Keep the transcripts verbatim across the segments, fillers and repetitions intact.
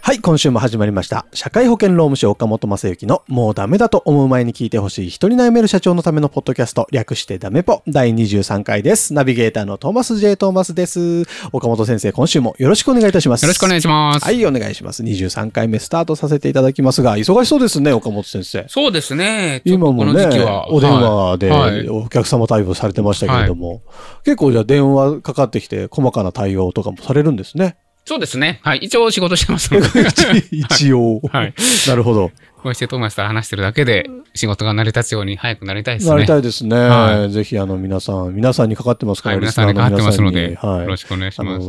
はい、今週も始まりました社会保険労務士岡本正幸のもうダメだと思う前に聞いてほしい人に悩める社長のためのポッドキャスト、略してダメポだいにじゅうさんかいです。ナビゲーターのトーマス ジェイ トーマスです。岡本先生、今週もよろしくお願いいたします。よろしくお願いします。はい、お願いします。にじゅうさんかいめスタートさせていただきますが、忙しそうですね、岡本先生。そうですね、ちょっとこの時期は今もね、お電話でお客様対応されてましたけれども、はい、結構じゃあ電話かかってきて細かな対応とかもされるんですね。そうですね。はい。一応仕事してますので。一応。はい。はい、なるほど。こうしてトーマスと話してるだけで仕事が成り立つように早くなりたいですね。なりたいですね。はい、ぜひあの皆さん、皆さんにかかってますから、はい、皆さんにかかってますので、はい、よろしくお願いします。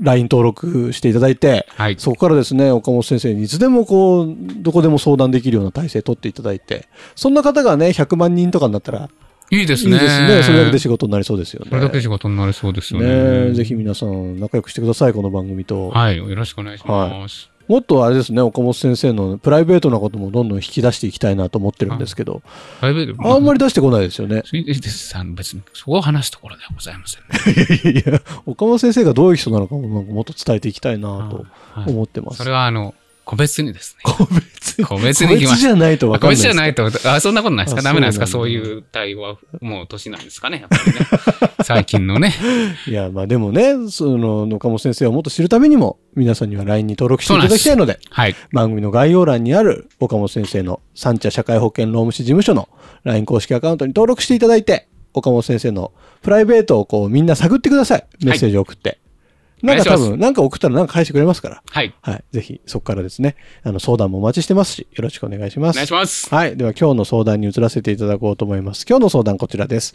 ライン 登録していただいて、はい、そこからですね、岡本先生にいつでもこう、どこでも相談できるような体制取っていただいて、そんな方がね、ひゃくまんにんとかになったら、いいですね。いいですね。それだけで仕事になりそうですよね。それだけで仕事になりそうですよね。ね、ぜひ皆さん仲良くしてください、この番組と。はい、よろしくお願いします。はい、もっとあれですね、岡本先生のプライベートなこともどんどん引き出していきたいなと思ってるんですけど、プライベートあんまり出してこないですよね。別にそこを話すところではございませんね。いやいや、岡本先生がどういう人なのかもなんかもっと伝えていきたいなと思ってます。はい、それはあの個別にですね。個別に。個別に行きました。個別じゃないと分かんないです。個別じゃないと、あ、そんなことないですか？ダメなんですか？そういう対応はもう年なんですかね、やっぱりね。最近のね。いや、まあでもね、その、岡本先生をもっと知るためにも、皆さんには ライン に登録していただきたいので、はい、番組の概要欄にある岡本先生の三茶社会保険労務士事務所の ライン 公式アカウントに登録していただいて、岡本先生のプライベートをこうみんな探ってください。メッセージを送って。はい、なんか多分、なんか送ったらなんか返してくれますから。はい。はい。ぜひ、そこからですね、あの、相談もお待ちしてますし、よろしくお願いします。お願いします。はい。では、今日の相談に移らせていただこうと思います。今日の相談、こちらです。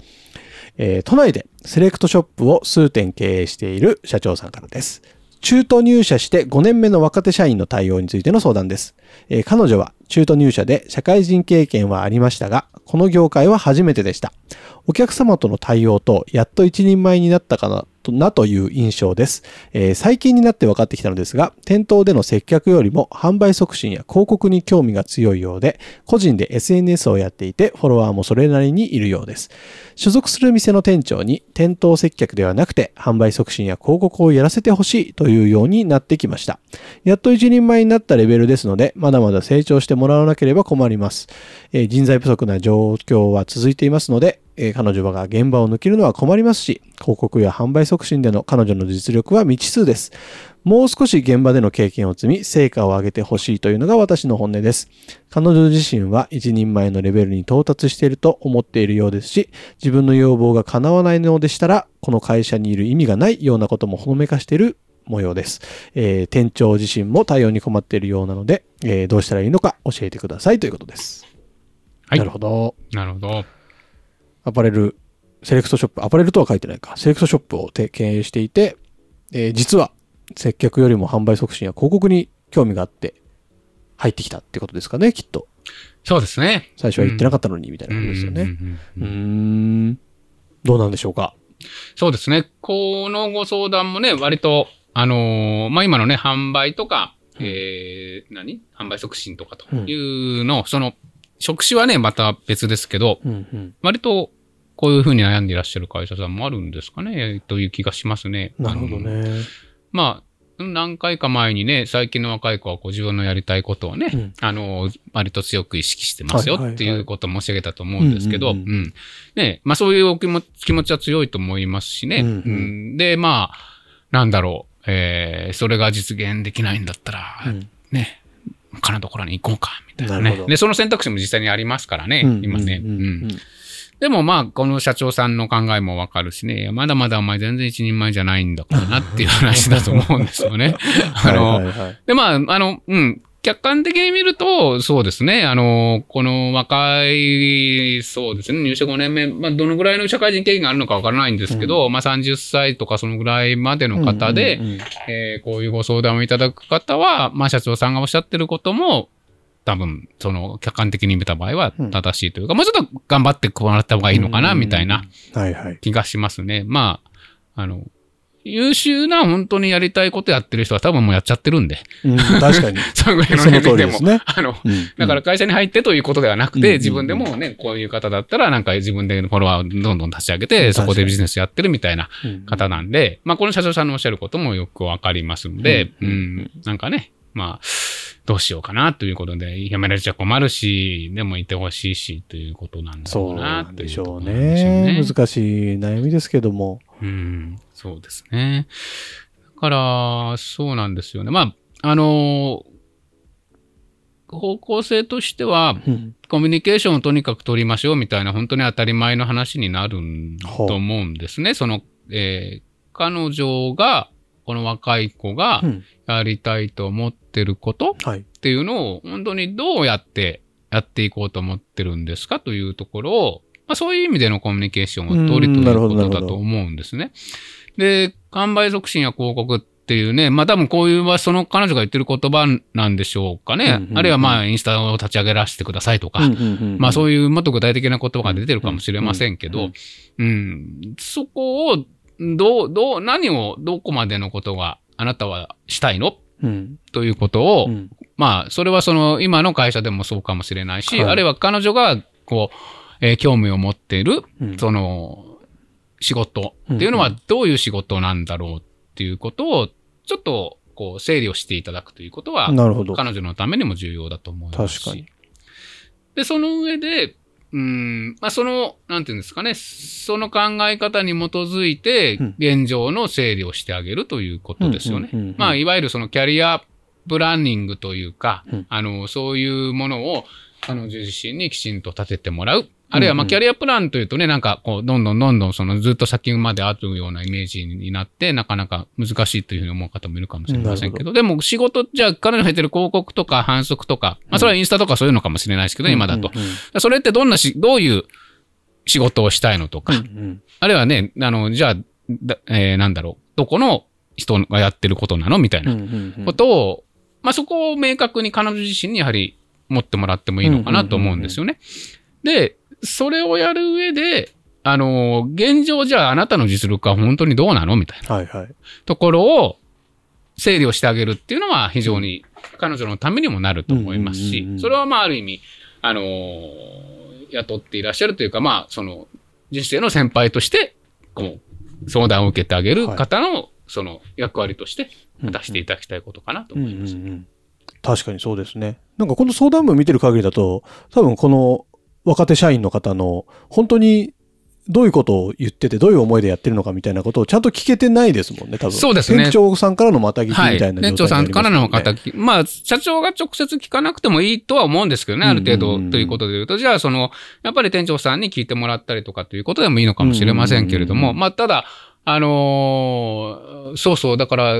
えー、都内でセレクトショップを数店経営している社長さんからです。中途入社してごねんめの若手社員の対応についての相談です。えー、彼女は中途入社で社会人経験はありましたが、この業界は初めてでした。お客様との対応と、やっと一人前になったかなと、なという印象です。えー、最近になって分かってきたのですが、店頭での接客よりも販売促進や広告に興味が強いようで、個人で エスエヌエス をやっていて、フォロワーもそれなりにいるようです。所属する店の店長に、店頭接客ではなくて、販売促進や広告をやらせてほしいというようになってきました。やっと一人前になったレベルですので、まだまだ成長してもらわなければ困ります。えー、人材不足な状況は続いていますので、えー、彼女が現場を抜けるのは困りますし、広告や販売促進での彼女の実力は未知数です。もう少し現場での経験を積み、成果を上げてほしいというのが私の本音です。彼女自身は一人前のレベルに到達していると思っているようですし、自分の要望が叶わないのでしたら、この会社にいる意味がないようなこともほのめかしている模様です。えー、店長自身も対応に困っているようなので、えー、どうしたらいいのか教えてくださいということです。はい。なるほど。なるほど。アパレル、セレクトショップ、アパレルとは書いてないか、セレクトショップを経営していて、えー、実は接客よりも販売促進や広告に興味があって入ってきたってことですかね、きっと。そうですね。最初は言ってなかったのに、うん、みたいなことですよね。うーん。どうなんでしょうか。そうですね。このご相談もね、割とあのー、まあ、今のね、販売とか、うん、えー、何販売促進とかというのを、うん、その、職種はね、また別ですけど、うんうん、割と、こういうふうに悩んでいらっしゃる会社さんもあるんですかね、という気がしますね。なるほどね。まあ、何回か前にね、最近の若い子はこう自分のやりたいことをね、うん、あの、割と強く意識してますよ、はいはいはい、っていうことを申し上げたと思うんですけど、うんうんうんうん、ね、まあそういうお気持ち、気持ちは強いと思いますしね。うんうんうん、で、まあ、なんだろう。えー、それが実現できないんだったら、うん、ね、他のところに行こうか、みたいなね。で、その選択肢も実際にありますからね、うん、今ね、うんうん。でもまあ、この社長さんの考えもわかるしね、まだまだお前全然一人前じゃないんだからなっていう話だと思うんですよね。あの、はいはいはい、でまあ、あの、うん、客観的に見ると、そうですね。あの、この若い、そうですね。入社ごねんめ、まあ、どのぐらいの社会人経験があるのかわからないんですけど、うん、まあ、さんじゅっさいとかそのぐらいまでの方で、うんうんうん、えー、こういうご相談をいただく方は、まあ、社長さんがおっしゃってることも、多分、その、客観的に見た場合は正しいというか、うん、もうちょっと頑張ってもらった方がいいのかな、みたいな気がしますね。うんうん、はいはい、まあ、あの、優秀な本当にやりたいことやってる人は多分もうやっちゃってるんで。うん、確かに。そのぐらいのレベルでも。ね、あの、うん、だから会社に入ってということではなくて、うん、自分でもね、こういう方だったらなんか自分でフォロワーをどんどん立ち上げて、そこでビジネスやってるみたいな方なんで、うん、まあこの社長さんのおっしゃることもよくわかりますので、うんうん、なんかね、まあ、どうしようかなということで、やめられちゃ困るし、でもいてほしいしということなんだろうなというところなんでしょうね。そうなんでしょうね。難しい悩みですけども。うん、そうですね。だから、そうなんですよね。まあ、あの、方向性としては、うん、コミュニケーションをとにかく取りましょうみたいな、本当に当たり前の話になると思うんですね。その、えー、彼女が、この若い子がやりたいと思ってることっていうのを本当にどうやってやっていこうと思ってるんですかというところを、まあ、そういう意味でのコミュニケーションを取りということだと思うんですね。で、販売促進や広告っていうね、まあ多分こういうはその彼女が言ってる言葉なんでしょうかね。うんうんうん、あるいはまあインスタを立ち上げらせてくださいとか、うんうんうんうん、まあそういうもっと具体的な言葉が出てるかもしれませんけど、うんうん、そこをどう、どう、何を、どこまでのことがあなたはしたいの、うん、ということを、うん、まあ、それはその、今の会社でもそうかもしれないし、はい、あるいは彼女が、こう、えー、興味を持っている、うん、その、仕事っていうのはどういう仕事なんだろうっていうことを、ちょっと、こう、整理をしていただくということは、なるほど。彼女のためにも重要だと思いますし。確かに。で、その上で、うん、まあ、その、なんていうんですかね、その考え方に基づいて、現状の整理をしてあげるということですよね。うんうんうんうん、まあ、いわゆるそのキャリアプランニングというか、うん、あの、そういうものを、彼女自身にきちんと立ててもらう。あるいは、まあ、キャリアプランというとね、なんか、こう、どんどんどんどん、その、ずっと先まであるようなイメージになって、なかなか難しいというふうに思う方もいるかもしれませんけど、でも、仕事、じゃあ、彼女が入ってる広告とか、販促とか、まあ、それはインスタとかそういうのかもしれないですけど、今だと。それってどんなし、どういう仕事をしたいのとか、あるいはね、あの、じゃあ、えー、なんだろう、どこの人がやってることなのみたいなことを、まあ、そこを明確に彼女自身にやはり持ってもらってもいいのかなと思うんですよね。で、それをやる上で、あの、現状じゃああなたの実力は本当にどうなのみたいな、はいはい、ところを整理をしてあげるっていうのは非常に彼女のためにもなると思いますし、うんうんうんうん、それはまあある意味、あの、雇っていらっしゃるというか、まあその人生の先輩として、こう、相談を受けてあげる方のその役割として果たしていただきたいことかなと思います。うんうんうん、確かにそうですね。なんかこの相談文見てる限りだと、多分この若手社員の方の本当にどういうことを言っててどういう思いでやってるのかみたいなことをちゃんと聞けてないですもんね、多分。そうですね。店長さんからのまた聞きみたいな状態になりますもんね。はい。店長さんからのまた聞き。まあ、社長が直接聞かなくてもいいとは思うんですけどね、ある程度ということで言うと、うんうんうん、じゃあその、やっぱり店長さんに聞いてもらったりとかということでもいいのかもしれませんけれども、うんうんうん、まあ、ただ、あのー、そうそう、だから、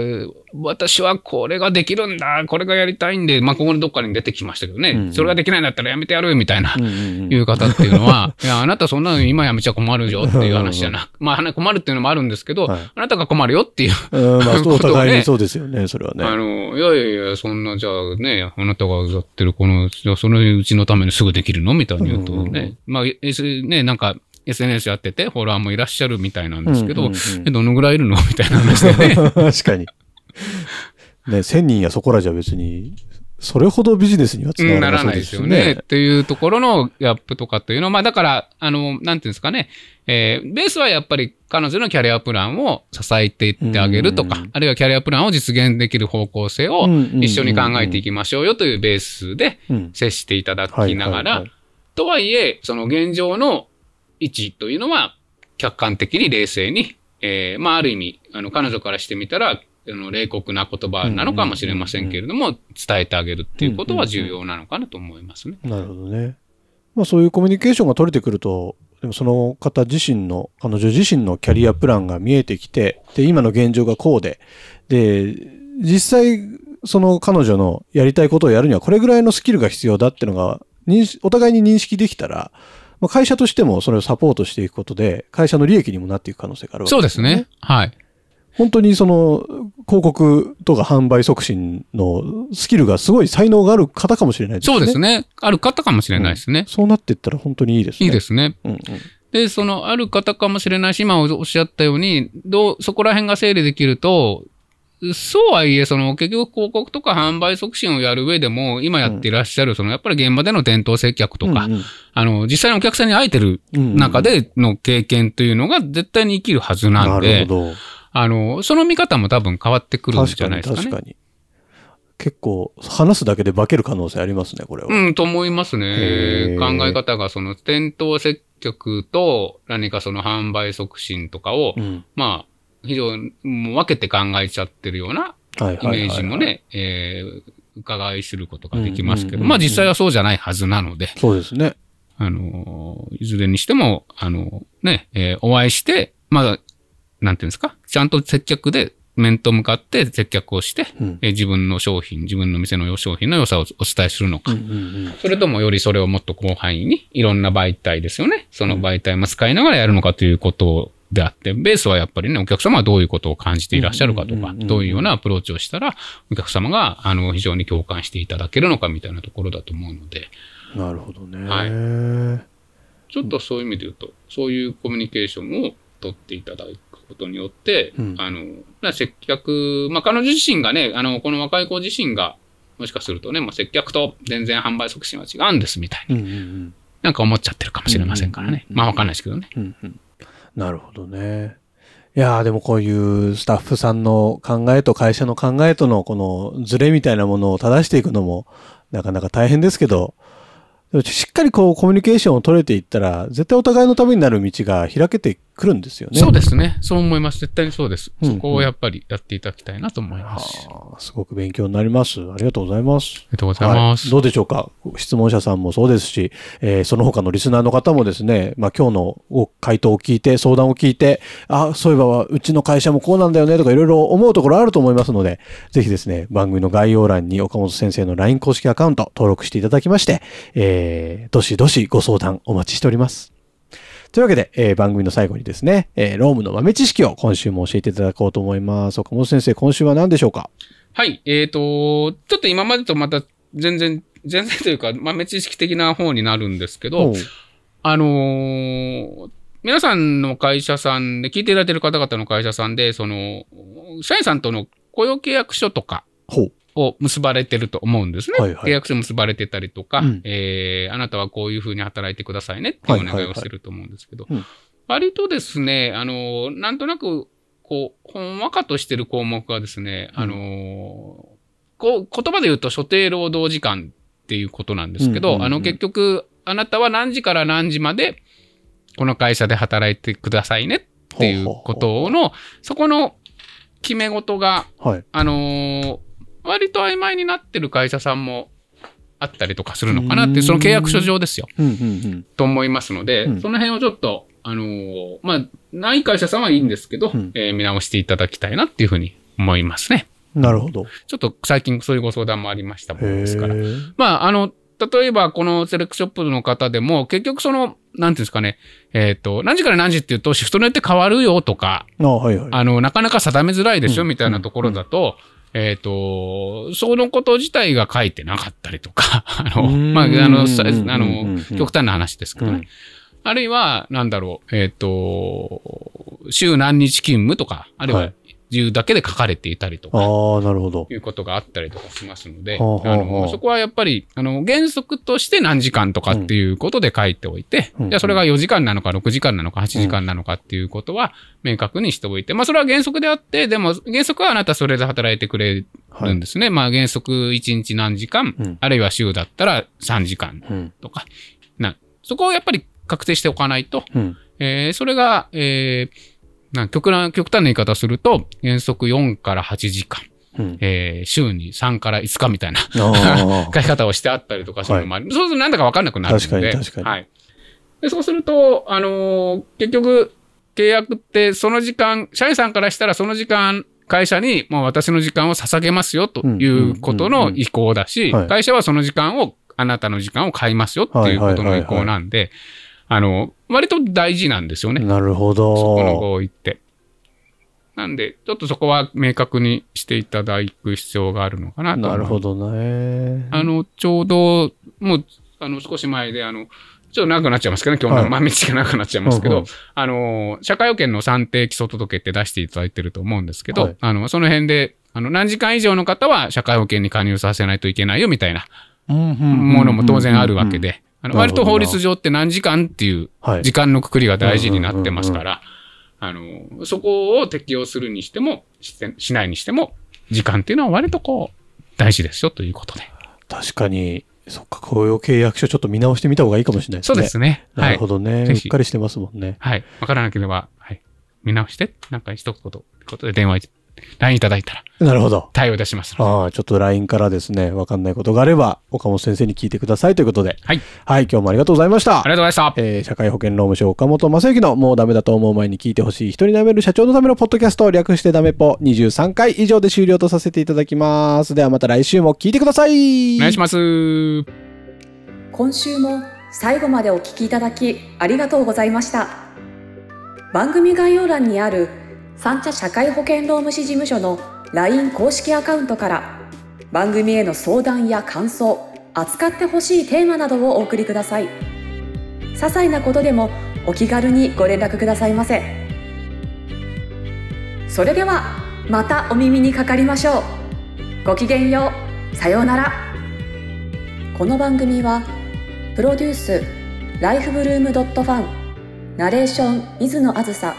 私はこれができるんだ、これがやりたいんで、まあ、ここのどっかに出てきましたけどね、うんうん、それができないんだったらやめてやるみたいな、うんうん、いう方っていうのは、いや、あなたそんなの今やめちゃ困るよっていう話じゃなく、まあ、困るっていうのもあるんですけど、はい、あなたが困るよっていう、うん、まあ、お互いにそうですよね、それはね。あの、いやいやいや、そんな、じゃあね、あなたがやってるこの、じゃあそのうちのためにすぐできるのみたいに言うとね、うんうん、まあ、ね、なんか、エスエヌエス やってて、フォロワーもいらっしゃるみたいなんですけど、うんうんうん、え、どのぐらいいるのみたいな話でね。確かに。ね、せんにんやそこらじゃ別に、それほどビジネスには繋がらないですよね。ならないですよね。っていうところのギャップとかっていうのは、まあだから、あの、なんていうんですかね、えー、ベースはやっぱり彼女のキャリアプランを支えていってあげるとか、うんうん、あるいはキャリアプランを実現できる方向性を一緒に考えていきましょうよというベースで接していただきながら、うんはいはいはい、とはいえ、その現状の位置というのは客観的に冷静に、えー、まあある意味あの彼女からしてみたらあの冷酷な言葉なのかもしれませんけれども、うんうんうん、伝えてあげるっていうことは重要なのかなと思いますね。うんうんうん、なるほどね。まあそういうコミュニケーションが取れてくると、でもその方自身の彼女自身のキャリアプランが見えてきて、で今の現状がこうで、で実際その彼女のやりたいことをやるにはこれぐらいのスキルが必要だっていうのがお互いに認識できたら、まあ、会社としてもそれをサポートしていくことで会社の利益にもなっていく可能性があるわけですね。そうですね。はい。本当にその広告とか販売促進のスキルがすごい才能がある方かもしれないですね。そうですね。ある方かもしれないですね。うん、そうなっていったら本当にいいですね。いいですね。うんうん、で、そのある方かもしれないし、今おっしゃったように、どう、そこら辺が整理できると、そうはいえ、その結局広告とか販売促進をやる上でも、今やっていらっしゃる、そのやっぱり現場での店頭接客とか、うんうん、あの、実際のお客さんに会えてる中での経験というのが絶対に生きるはずなんで、うんうん、なるほど。あの、その見方も多分変わってくるんじゃないですかね。確かに、確かに。結構、話すだけで化ける可能性ありますね、これは。うん、と思いますね。考え方が、その、店頭接客と何かその販売促進とかを、うん、まあ、非常に分けて考えちゃってるようなイメージもね、伺い知ることができますけど、うんうんうんうん、まあ実際はそうじゃないはずなので、そうですね。あの、いずれにしても、あの、ね、えー、お会いして、まだ、なんていうんですか、ちゃんと接客で面と向かって接客をして、うんえー、自分の商品、自分の店の商品の良さをお伝えするのか、うんうんうん、それともよりそれをもっと広範囲に、いろんな媒体ですよね、その媒体も使いながらやるのかということを、であって、ベースはやっぱりね、お客様はどういうことを感じていらっしゃるかとか、うんうんうんうん、どういうようなアプローチをしたら、お客様が、あの、非常に共感していただけるのかみたいなところだと思うので。なるほどね。はい。ちょっとそういう意味で言うと、そういうコミュニケーションを取っていただくことによって、うん、あの、接客、まあ、彼女自身がね、あの、この若い子自身が、もしかするとね、もう接客と全然販売促進は違うんですみたいに、うんうんうん、なんか思っちゃってるかもしれませんからね。うんうんうん、まあ、わかんないですけどね。うんうんなるほどね。いやーでもこういうスタッフさんの考えと会社の考えとのこのズレみたいなものを正していくのもなかなか大変ですけど、でもしっかりこうコミュニケーションを取れていったら絶対お互いのためになる道が開けてくるんですよね。そうですね。そう思います。絶対にそうです。うんうん、そこをやっぱりやっていただきたいなと思います。すごく勉強になります。ありがとうございます。ありがとうございます。はい、どうでしょうか。質問者さんもそうですし、えー、その他のリスナーの方もですね、まあ今日の回答を聞いて、相談を聞いて、あ、そういえばうちの会社もこうなんだよねとかいろいろ思うところあると思いますので、ぜひですね、番組の概要欄に岡本先生の ライン 公式アカウント登録していただきまして、えー、どしどしご相談お待ちしております。というわけで、えー、番組の最後にですね、えー、ロームの豆知識を今週も教えていただこうと思います。岡本先生、今週は何でしょうか？はい、えっと、ちょっと今までとまた全然、全然というか豆知識的な方になるんですけど、あのー、皆さんの会社さんで、聞いていただいている方々の会社さんで、その、社員さんとの雇用契約書とか、ほうを結ばれてると思うんですね。はいはい、契約書結ばれてたりとか、うんえー、あなたはこういうふうに働いてくださいねっていうお願いをしてると思うんですけど、はいはいはいうん、割とですね、あの、なんとなく、こう、ほんわかとしてる項目がですね、うん、あの、こう、言葉で言うと所定労働時間っていうことなんですけど、うんうんうん、あの、結局、あなたは何時から何時まで、この会社で働いてくださいねっていうことの、ほうほうほうそこの決め事が、はい、あの、割と曖昧になってる会社さんもあったりとかするのかなっていう、その契約書上ですよ、うんうんうん、と思いますので、うん、その辺をちょっと、あのー、まあ、ない会社さんはいいんですけど、うんえー、見直していただきたいなっていうふうに思いますね。なるほど。ちょっと最近そういうご相談もありましたものですから。まあ、あの、例えばこのセレクショップの方でも、結局その、なんていうんですかね、えっと、何時から何時っていうとシフトによって変わるよとか、あ、はいはい、あの、なかなか定めづらいでしょ、うん、みたいなところだと、うんうんうんえっ、ー、と、そのこと自体が書いてなかったりとか、あの、まあ、あの、あの、極端な話ですけどね。うん、あるいは、なんだろう、えっ、ー、と、週何日勤務とか、あるいは、自由だけで書かれていたりとか、はい、あなるほど。いうことがあったりとかしますので、あのそこはやっぱり、あの、原則として何時間とかっていうことで書いておいて、うん、じゃあそれがよじかんなのかろくじかんなのかはちじかんなのかっていうことは明確にしておいて、うん、まあそれは原則であって、でも原則はあなたそれで働いてくれるんですね。はい、まあ原則いちにち何時間、うん、あるいは週だったらさんじかんとか、うん、なそこをやっぱり確定しておかないと、うんえー、それが、えーな 極, な極端な言い方すると、原則よんからはちじかん、うんえー、週にさんからいつかみたいな書き方をしてあったりとかするのもあり、はい、そうするとなんだか分かんなくなるので、確かに確かに、はい、でそうすると、あのー、結局契約ってその時間、社員さんからしたらその時間会社にもう私の時間を捧げますよということの意向だし、会社はその時間を、あなたの時間を買いますよっていうことの意向なんで、あの、割と大事なんですよね。なるほど。そこの合意って。なんで、ちょっとそこは明確にしていただく必要があるのかなと思います。なるほどね。あの、ちょうど、もう、あの、少し前で、あの、ちょっと長くなっちゃいますけどね、今日の豆知識が長くなっちゃいますけど、はい、あの、社会保険の算定基礎届って出していただいてると思うんですけど、はい、あの、その辺で、あの、何時間以上の方は社会保険に加入させないといけないよみたいなものも当然あるわけで、あの割と法律上って何時間っていう時間のくくりが大事になってますから、あの、そこを適用するにしても、して、しないにしても、時間っていうのは割とこう、大事ですよということで。確かに、そっか、雇用契約書ちょっと見直してみた方がいいかもしれないですね。そうですね。なるほどね。はい、うっかりしてますもんね。はい。わからなければ、はい。見直して、なんか一言、ということで電話、ライン いただいたら。なるほど。対応いたしますので。ああ、ちょっと ライン からですね、わかんないことがあれば、岡本先生に聞いてくださいということで。はい。はい、今日もありがとうございました。ありがとうございました。えー、社会保険労務士岡本正幸のもうダメだと思う前に聞いてほしい人になめる社長のためのポッドキャストを略してダメポにじゅうさんかい以上で終了とさせていただきます。ではまた来週も聞いてください。お願いします。今週も最後までお聞きいただきありがとうございました。番組概要欄にある三茶社会保険労務士事務所の ライン 公式アカウントから番組への相談や感想、扱ってほしいテーマなどをお送りください。些細なことでもお気軽にご連絡くださいませ。それではまたお耳にかかりましょう。ごきげんよう。さようなら。この番組はプロデュースライフブルームドットファン、ナレーション水野あずさ、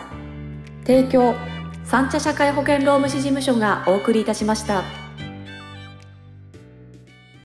提供三茶社会保険労務士事務所がお送りいたしました。